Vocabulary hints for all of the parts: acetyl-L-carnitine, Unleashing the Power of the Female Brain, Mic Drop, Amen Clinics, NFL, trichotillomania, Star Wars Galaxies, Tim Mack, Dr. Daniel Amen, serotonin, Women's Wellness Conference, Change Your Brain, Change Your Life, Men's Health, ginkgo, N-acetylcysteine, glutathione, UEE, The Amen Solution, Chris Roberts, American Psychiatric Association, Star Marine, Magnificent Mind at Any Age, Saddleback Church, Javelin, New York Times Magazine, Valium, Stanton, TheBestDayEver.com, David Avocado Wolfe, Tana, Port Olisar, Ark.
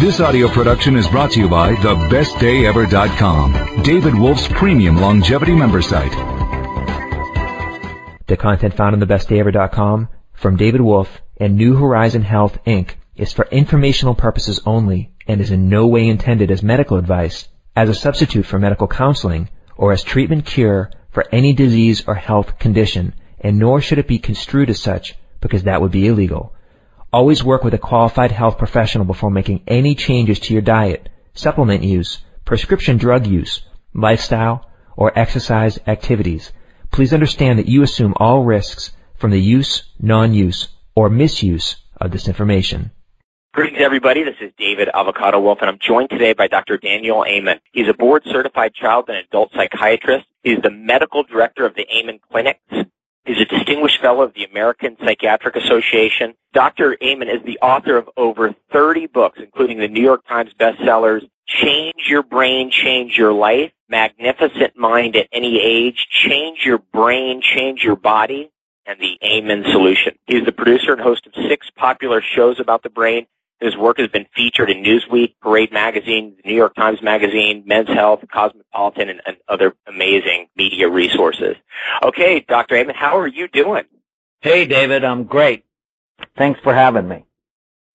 This audio production is brought to you by TheBestDayEver.com, David Wolfe's premium longevity member site. The content found on TheBestDayEver.com from David Wolfe and New Horizon Health, Inc. is for informational purposes only and is in no way intended as medical advice, as a substitute for medical counseling, or as treatment cure for any disease or health condition, and nor should it be construed as such, because that would be illegal. Always work with a qualified health professional before making any changes to your diet, supplement use, prescription drug use, lifestyle, or exercise activities. Please understand that you assume all risks from the use, non-use, or misuse of this information. Greetings, everybody. This is David Avocado Wolfe, and I'm joined today by Dr. Daniel Amen. He's a board-certified child and adult psychiatrist. He's the medical director of the Amen Clinics. He's a distinguished fellow of the American Psychiatric Association. Dr. Amen is the author of over 30 books, including the New York Times bestsellers Change Your Brain, Change Your Life, Magnificent Mind at Any Age, Change Your Brain, Change Your Body, and The Amen Solution. He's the producer and host of 6 popular shows about the brain. His work has been featured in Newsweek, Parade Magazine, New York Times Magazine, Men's Health, Cosmopolitan, and other amazing media resources. Okay, Dr. Amen, how are you doing? Hey, David, I'm great. Thanks for having me.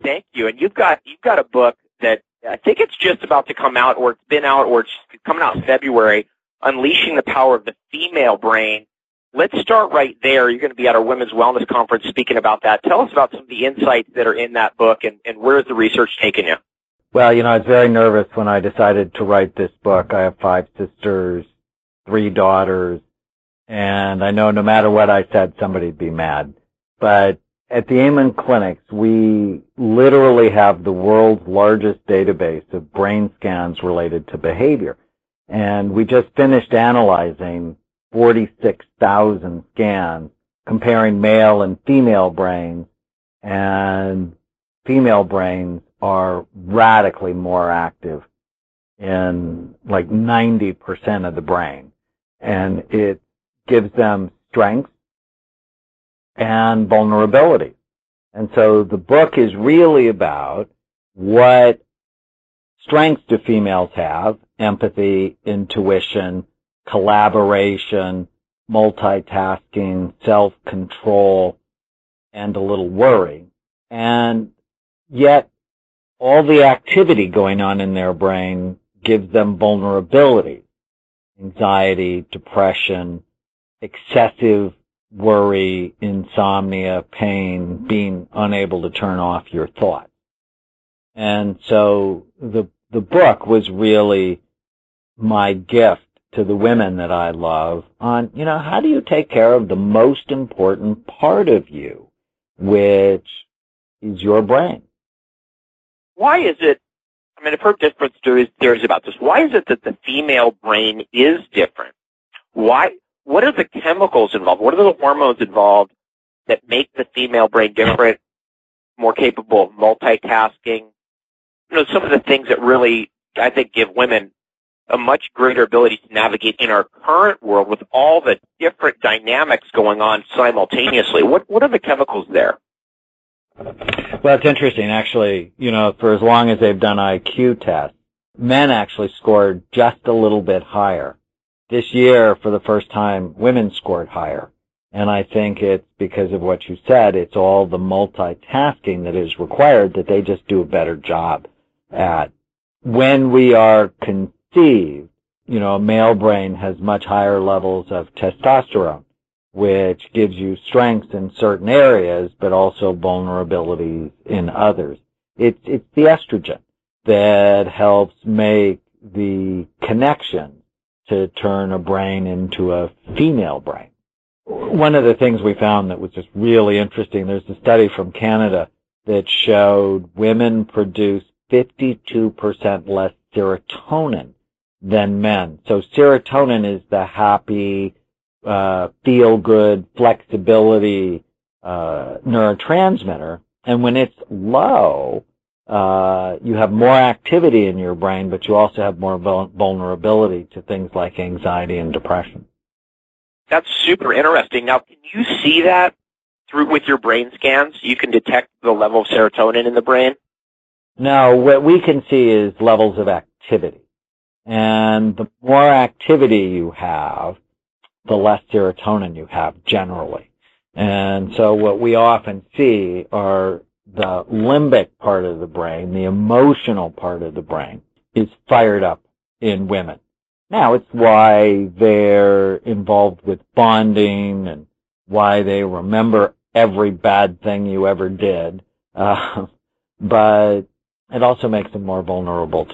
Thank you. And you've got a book that I think it's just about to come out, or it's been out, or it's coming out in February, Unleashing the Power of the Female Brain. Let's start right there. You're going to be at our Women's Wellness Conference speaking about that. Tell us about some of the insights that are in that book, and where is the research taking you? Well, you know, I was very nervous when I decided to write this book. I have 5 sisters, 3 daughters, and I know no matter what I said, somebody would be mad. But at the Amen Clinics, we literally have the world's largest database of brain scans related to behavior. And we just finished analyzing 46,000 scans comparing male and female brains, and female brains are radically more active in like 90% of the brain, and it gives them strength and vulnerability. And so the book is really about what strengths do females have: empathy, intuition, collaboration, multitasking, self-control, and a little worry. And yet all the activity going on in their brain gives them vulnerability: anxiety, depression, excessive worry, insomnia, pain, being unable to turn off your thoughts. And so the book was really my gift to the women that I love on, you know, how do you take care of the most important part of you, which is your brain? Why is it, I mean, I've heard different theories about this. Why is it that the female brain is different? Why? What are the chemicals involved? What are the hormones involved that make the female brain different, more capable of multitasking? You know, some of the things that really, I think, give women a much greater ability to navigate in our current world with all the different dynamics going on simultaneously. What are the chemicals there? Well, it's interesting, actually. You know, for as long as they've done IQ tests, men actually scored just a little bit higher. This year, for the first time, women scored higher. And I think it's because of what you said. It's all the multitasking that is required that they just do a better job at. When we are conceived, you know, a male brain has much higher levels of testosterone, which gives you strengths in certain areas, but also vulnerabilities in others. It's the estrogen that helps make the connection to turn a brain into a female brain. One of the things we found that was just really interesting, there's a study from Canada that showed women produce 52% less serotonin than men. So serotonin is the happy, feel-good, flexibility neurotransmitter. And when it's low, you have more activity in your brain, but you also have more vulnerability to things like anxiety and depression. That's super interesting. Now, can you see that through with your brain scans? You can detect the level of serotonin in the brain? No, what we can see is levels of activity. And the more activity you have, the less serotonin you have generally. And so what we often see are the limbic part of the brain, the emotional part of the brain, is fired up in women. Now, it's why they're involved with bonding and why they remember every bad thing you ever did. But it also makes them more vulnerable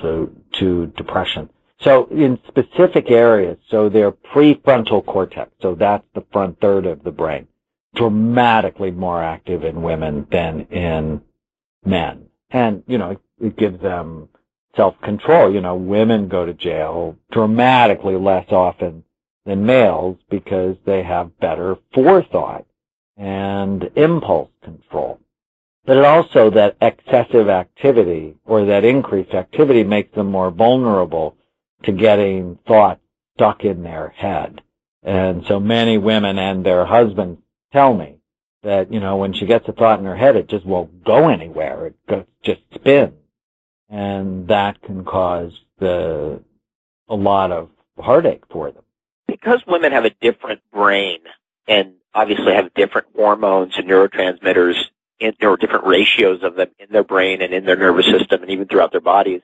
to depression. So in specific areas, so their prefrontal cortex, so that's the front third of the brain, dramatically more active in women than in men. And, you know, it gives them self-control. You know, women go to jail dramatically less often than males because they have better forethought and impulse control. But it also, that excessive activity or that increased activity makes them more vulnerable to getting thoughts stuck in their head. And so many women and their husbands tell me that, you know, when she gets a thought in her head, it just won't go anywhere. It just spins. And that can cause a lot of heartache for them. Because women have a different brain and obviously have different hormones and neurotransmitters, and there are different ratios of them in their brain and in their nervous system and even throughout their bodies.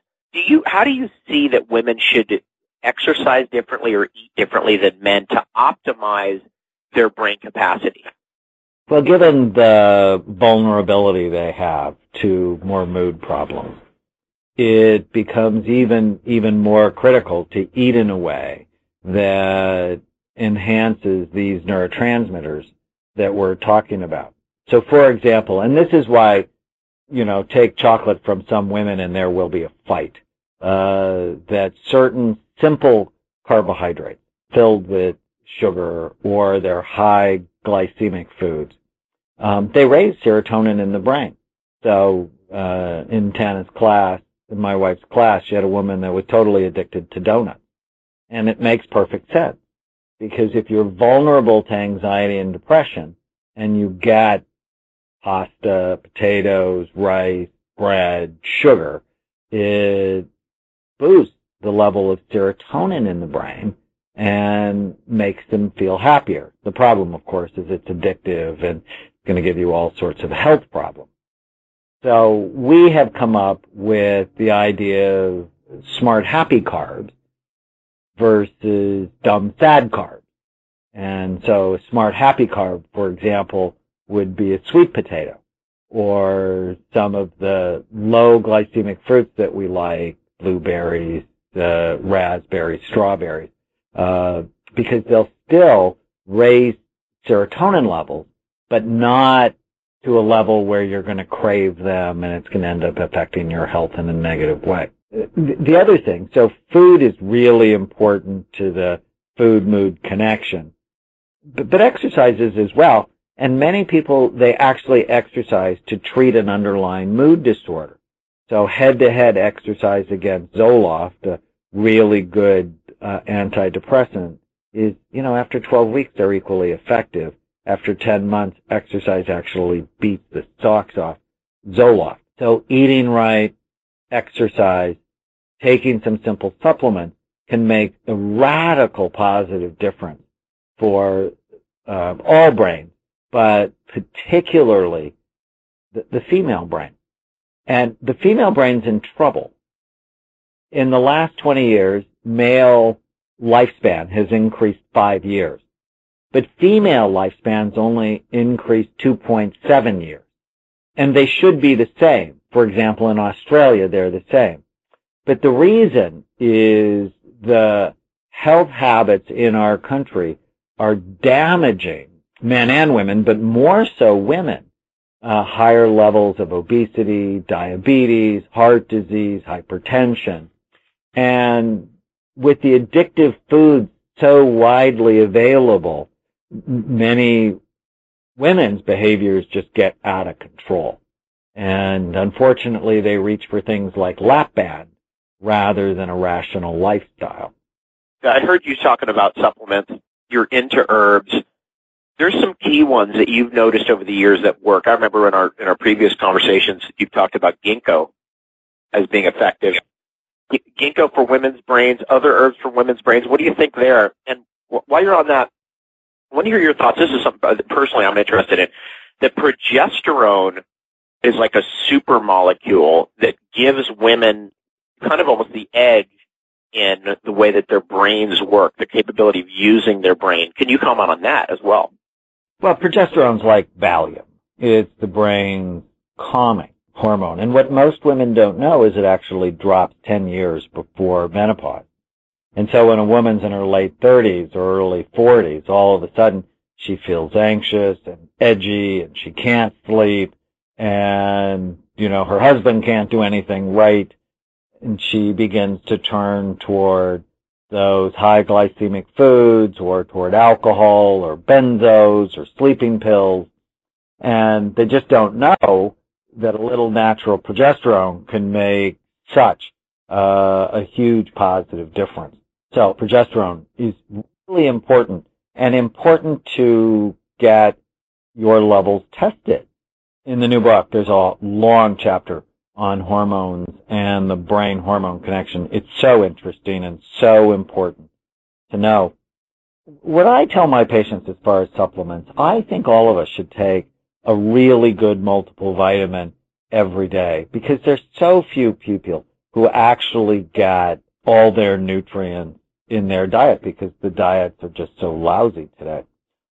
How do you see that women should exercise differently or eat differently than men to optimize their brain capacity? Well, given the vulnerability they have to more mood problems, it becomes even more critical to eat in a way that enhances these neurotransmitters that we're talking about. So, for example, and this is why, you know, take chocolate from some women and there will be a fight, that certain simple carbohydrates filled with sugar or their high glycemic foods, they raise serotonin in the brain. So in Tana's class, in my wife's class, she had a woman that was totally addicted to donuts. And it makes perfect sense, because if you're vulnerable to anxiety and depression and you get pasta, potatoes, rice, bread, sugar, it boosts the level of serotonin in the brain and makes them feel happier. The problem, of course, is it's addictive and it's going to give you all sorts of health problems. So we have come up with the idea of smart, happy carbs versus dumb, sad carbs. And so a smart, happy carb, for example, would be a sweet potato or some of the low glycemic fruits that we like, blueberries, raspberries, strawberries, because they'll still raise serotonin levels, but not to a level where you're going to crave them and it's going to end up affecting your health in a negative way. The other thing, so food is really important to the food-mood connection, but exercises as well. And many people, they actually exercise to treat an underlying mood disorder. So head-to-head exercise against Zoloft, a really good antidepressant, is, you know, after 12 weeks they're equally effective. After 10 months, exercise actually beats the socks off Zoloft. So eating right, exercise, taking some simple supplements can make a radical positive difference for all brains, but particularly the female brain. And the female brain's in trouble. In the last 20 years, male lifespan has increased 5 years, but female lifespans only increased 2.7 years. And they should be the same. For example, in Australia, they're the same. But the reason is the health habits in our country are damaging men and women, but more so women, higher levels of obesity, diabetes, heart disease, hypertension. And with the addictive foods so widely available, many women's behaviors just get out of control. And unfortunately, they reach for things like lap bands rather than a rational lifestyle. I heard you talking about supplements. You're into herbs. There's some key ones that you've noticed over the years that work. I remember in our previous conversations, you've talked about ginkgo as being effective. Ginkgo for women's brains, other herbs for women's brains. What do you think there? And while you're on that, I want to hear your thoughts. This is something personally I'm interested in. That progesterone is like a super molecule that gives women kind of almost the edge in the way that their brains work, the capability of using their brain. Can you comment on that as well? Well, progesterone's like Valium. It's the brain's calming hormone. And what most women don't know is it actually drops 10 years before menopause. And so when a woman's in her late 30s or early 40s, all of a sudden she feels anxious and edgy and she can't sleep and, you know, her husband can't do anything right. And she begins to turn toward those high glycemic foods or toward alcohol or benzos or sleeping pills. And they just don't know that a little natural progesterone can make such a huge positive difference. So progesterone is really important, and important to get your levels tested. In the new book, there's a long chapter on hormones and the brain-hormone connection. It's so interesting and so important to know. What I tell my patients as far as supplements, I think all of us should take a really good multiple vitamin every day, because there's so few people who actually get all their nutrients in their diet, because the diets are just so lousy today.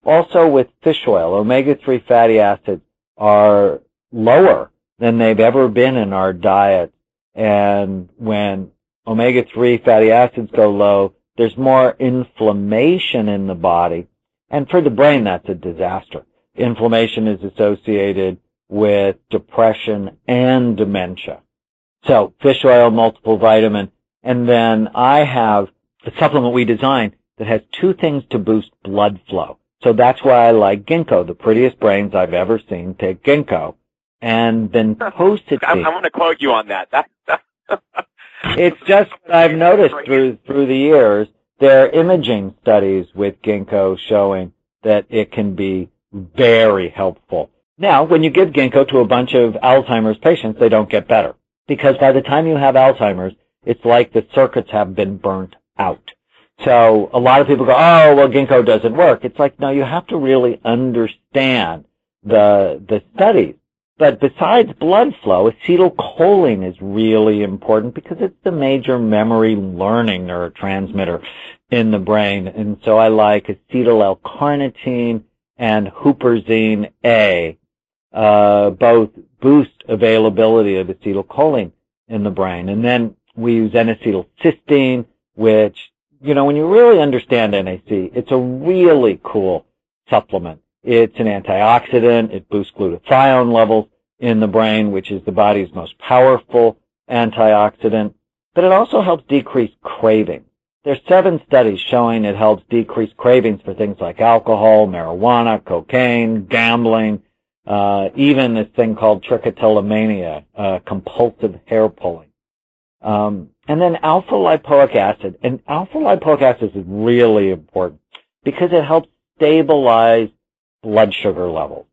Also with fish oil, omega-3 fatty acids are lower than they've ever been in our diet. And when omega-3 fatty acids go low, there's more inflammation in the body. And for the brain, that's a disaster. Inflammation is associated with depression and dementia. So fish oil, multiple vitamin, and then I have a supplement we designed that has two things to boost blood flow. So that's why I like ginkgo. The prettiest brains I've ever seen take ginkgo. And then toasted. I'm going to quote you on that. It's just what I've noticed through the years. There are imaging studies with ginkgo showing that it can be very helpful. Now, when you give ginkgo to a bunch of Alzheimer's patients, they don't get better, because by the time you have Alzheimer's, it's like the circuits have been burnt out. So a lot of people go, oh, well, ginkgo doesn't work. It's like, no, you have to really understand the studies. But besides blood flow, acetylcholine is really important, because it's the major memory learning neurotransmitter in the brain. And so I like acetyl-L-carnitine and huperzine A, both boost availability of acetylcholine in the brain. And then we use N-acetylcysteine, which, you know, when you really understand NAC, it's a really cool supplement. It's an antioxidant. It boosts glutathione levels in the brain, which is the body's most powerful antioxidant. But it also helps decrease craving. There's 7 studies showing it helps decrease cravings for things like alcohol, marijuana, cocaine, gambling, even this thing called trichotillomania, compulsive hair pulling. And then alpha lipoic acid. And alpha lipoic acid is really important because it helps stabilize blood sugar levels.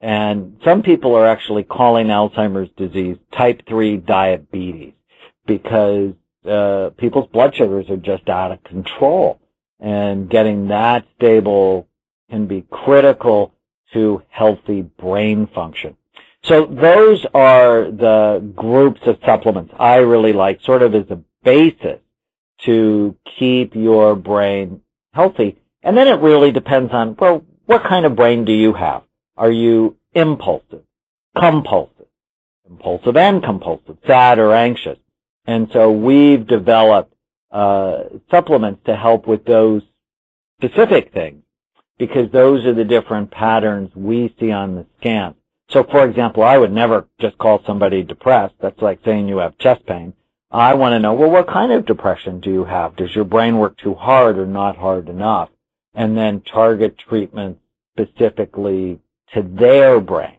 And some people are actually calling Alzheimer's disease type 3 diabetes, because people's blood sugars are just out of control, and getting that stable can be critical to healthy brain function. So those are the groups of supplements I really like, sort of as a basis to keep your brain healthy. And then it really depends on, well, what kind of brain do you have? Are you impulsive, compulsive, impulsive and compulsive, sad or anxious? And so we've developed supplements to help with those specific things, because those are the different patterns we see on the scan. So, for example, I would never just call somebody depressed. That's like saying you have chest pain. I want to know, well, what kind of depression do you have? Does your brain work too hard or not hard enough? And then target treatment specifically to their brain.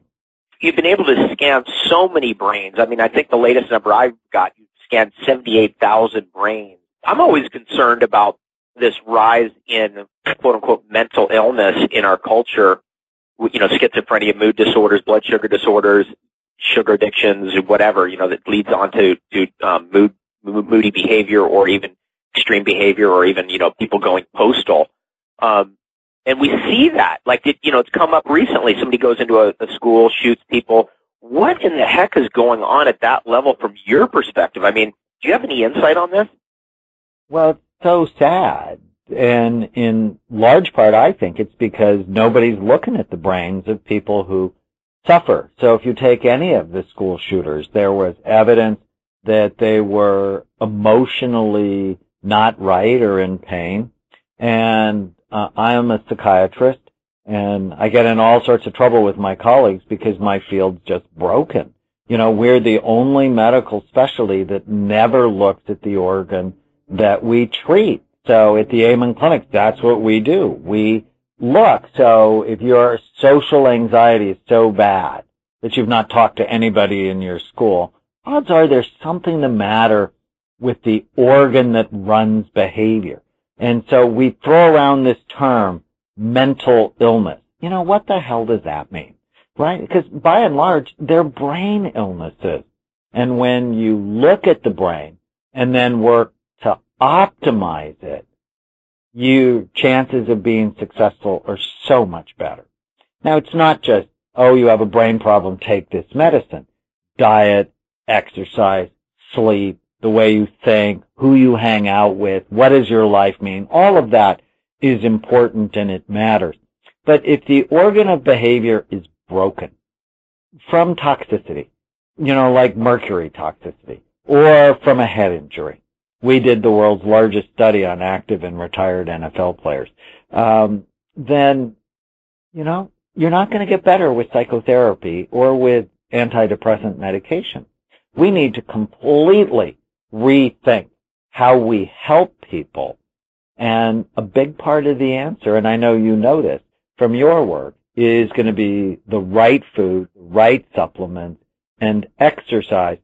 You've been able to scan so many brains. I mean, I think the latest number I've got, you scanned 78,000 brains. I'm always concerned about this rise in, quote-unquote, mental illness in our culture, you know, schizophrenia, mood disorders, blood sugar disorders, sugar addictions, whatever, you know, that leads on to moody behavior or even extreme behavior or even, you know, people going postal. And we see that, like, you know, it's come up recently. Somebody goes into a school, shoots people. What in the heck is going on at that level from your perspective? I mean, do you have any insight on this? Well, it's so sad. And in large part, I think it's because nobody's looking at the brains of people who suffer. So if you take any of the school shooters, there was evidence that they were emotionally not right or in pain. And I am a psychiatrist, and I get in all sorts of trouble with my colleagues because my field's just broken. You know, we're the only medical specialty that never looks at the organ that we treat. So at the Amen Clinics, that's what we do. We look. So if your social anxiety is so bad that you've not talked to anybody in your school, odds are there's something the matter with the organ that runs behavior. And so we throw around this term, mental illness. You know, what the hell does that mean? Right? Because by and large, they're brain illnesses. And when you look at the brain and then work to optimize it, your chances of being successful are so much better. Now, it's not just, oh, you have a brain problem, take this medicine. Diet, exercise, sleep, the way you think, who you hang out with, what does your life mean, all of that is important and it matters. But if the organ of behavior is broken from toxicity, you know, like mercury toxicity, or from a head injury. We did the world's largest study on active and retired NFL players. Then, you know, you're not going to get better with psychotherapy or with antidepressant medication. We need to completely rethink how we help people. And a big part of the answer, and I know you know this from your work, is going to be the right food, right supplements, and exercise.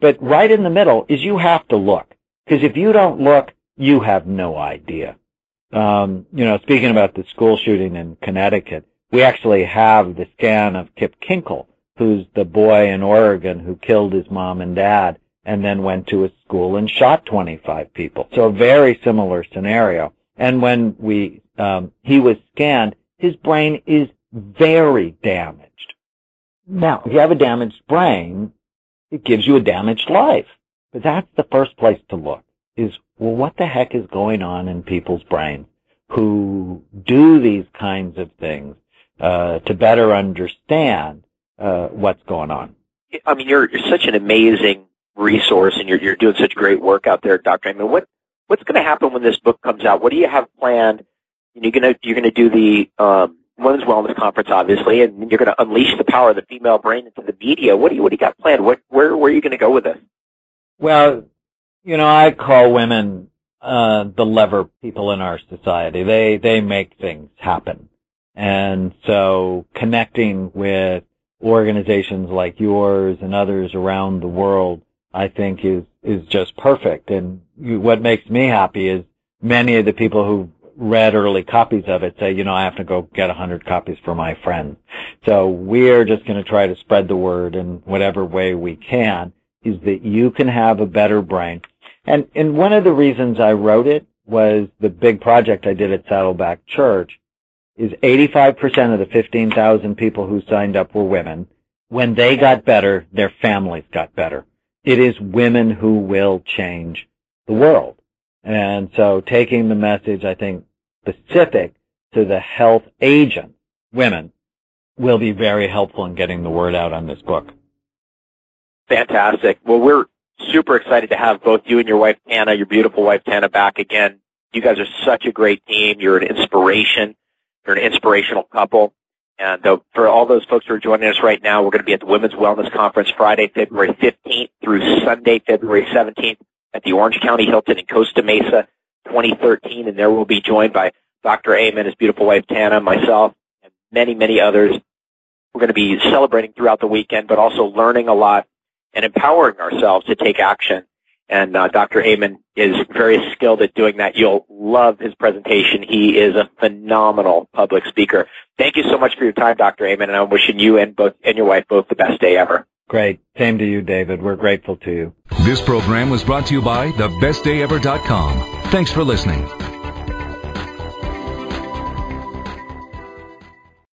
But right in the middle is you have to look. Because if you don't look, you have no idea. You know, speaking about the school shooting in Connecticut, we actually have the scan of Kip Kinkle, who's the boy in Oregon who killed his mom and dad and then went to a school and shot 25 people. So a very similar scenario. And when we he was scanned, his brain is very damaged. Now, if you have a damaged brain, it gives you a damaged life. But that's the first place to look is, well, what the heck is going on in people's brains who do these kinds of things to better understand what's going on? I mean, you're such an amazing resource, and you're doing such great work out there, Dr. Amen. What's going to happen when this book comes out? What do you have planned? You're going to do the Women's Wellness Conference, obviously, and you're going to unleash the power of the female brain into the media. What do you got planned? Where are you going to go with this? Well, you know, I call women the lever people in our society. They make things happen. And so connecting with organizations like yours and others around the world, I think is just perfect. And what makes me happy is many of the people who read early copies of it say, you know, I have to go get 100 copies for my friends. So we're just going to try to spread the word in whatever way we can. Is that you can have a better brain. And one of the reasons I wrote it was the big project I did at Saddleback Church is 85% of the 15,000 people who signed up were women. When they got better, their families got better. It is women who will change the world. And so taking the message, I think, specific to the health agent, women, will be very helpful in getting the word out on this book. Fantastic. Well, we're super excited to have both you and your wife, Tana, your beautiful wife, Tana, back again. You guys are such a great team. You're an inspiration. You're an inspirational couple. And for all those folks who are joining us right now, we're going to be at the Women's Wellness Conference Friday, February 15th through Sunday, February 17th at the Orange County Hilton in Costa Mesa 2013. And there we'll be joined by Dr. Amen, his beautiful wife, Tana, myself, and many, many others. We're going to be celebrating throughout the weekend, but also learning a lot and empowering ourselves to take action. And Dr. Amen is very skilled at doing that. You'll love his presentation. He is a phenomenal public speaker. Thank you so much for your time, Dr. Amen, and I'm wishing you and your wife both the best day ever. Great. Same to you, David. We're grateful to you. This program was brought to you by TheBestDayEver.com. Thanks for listening.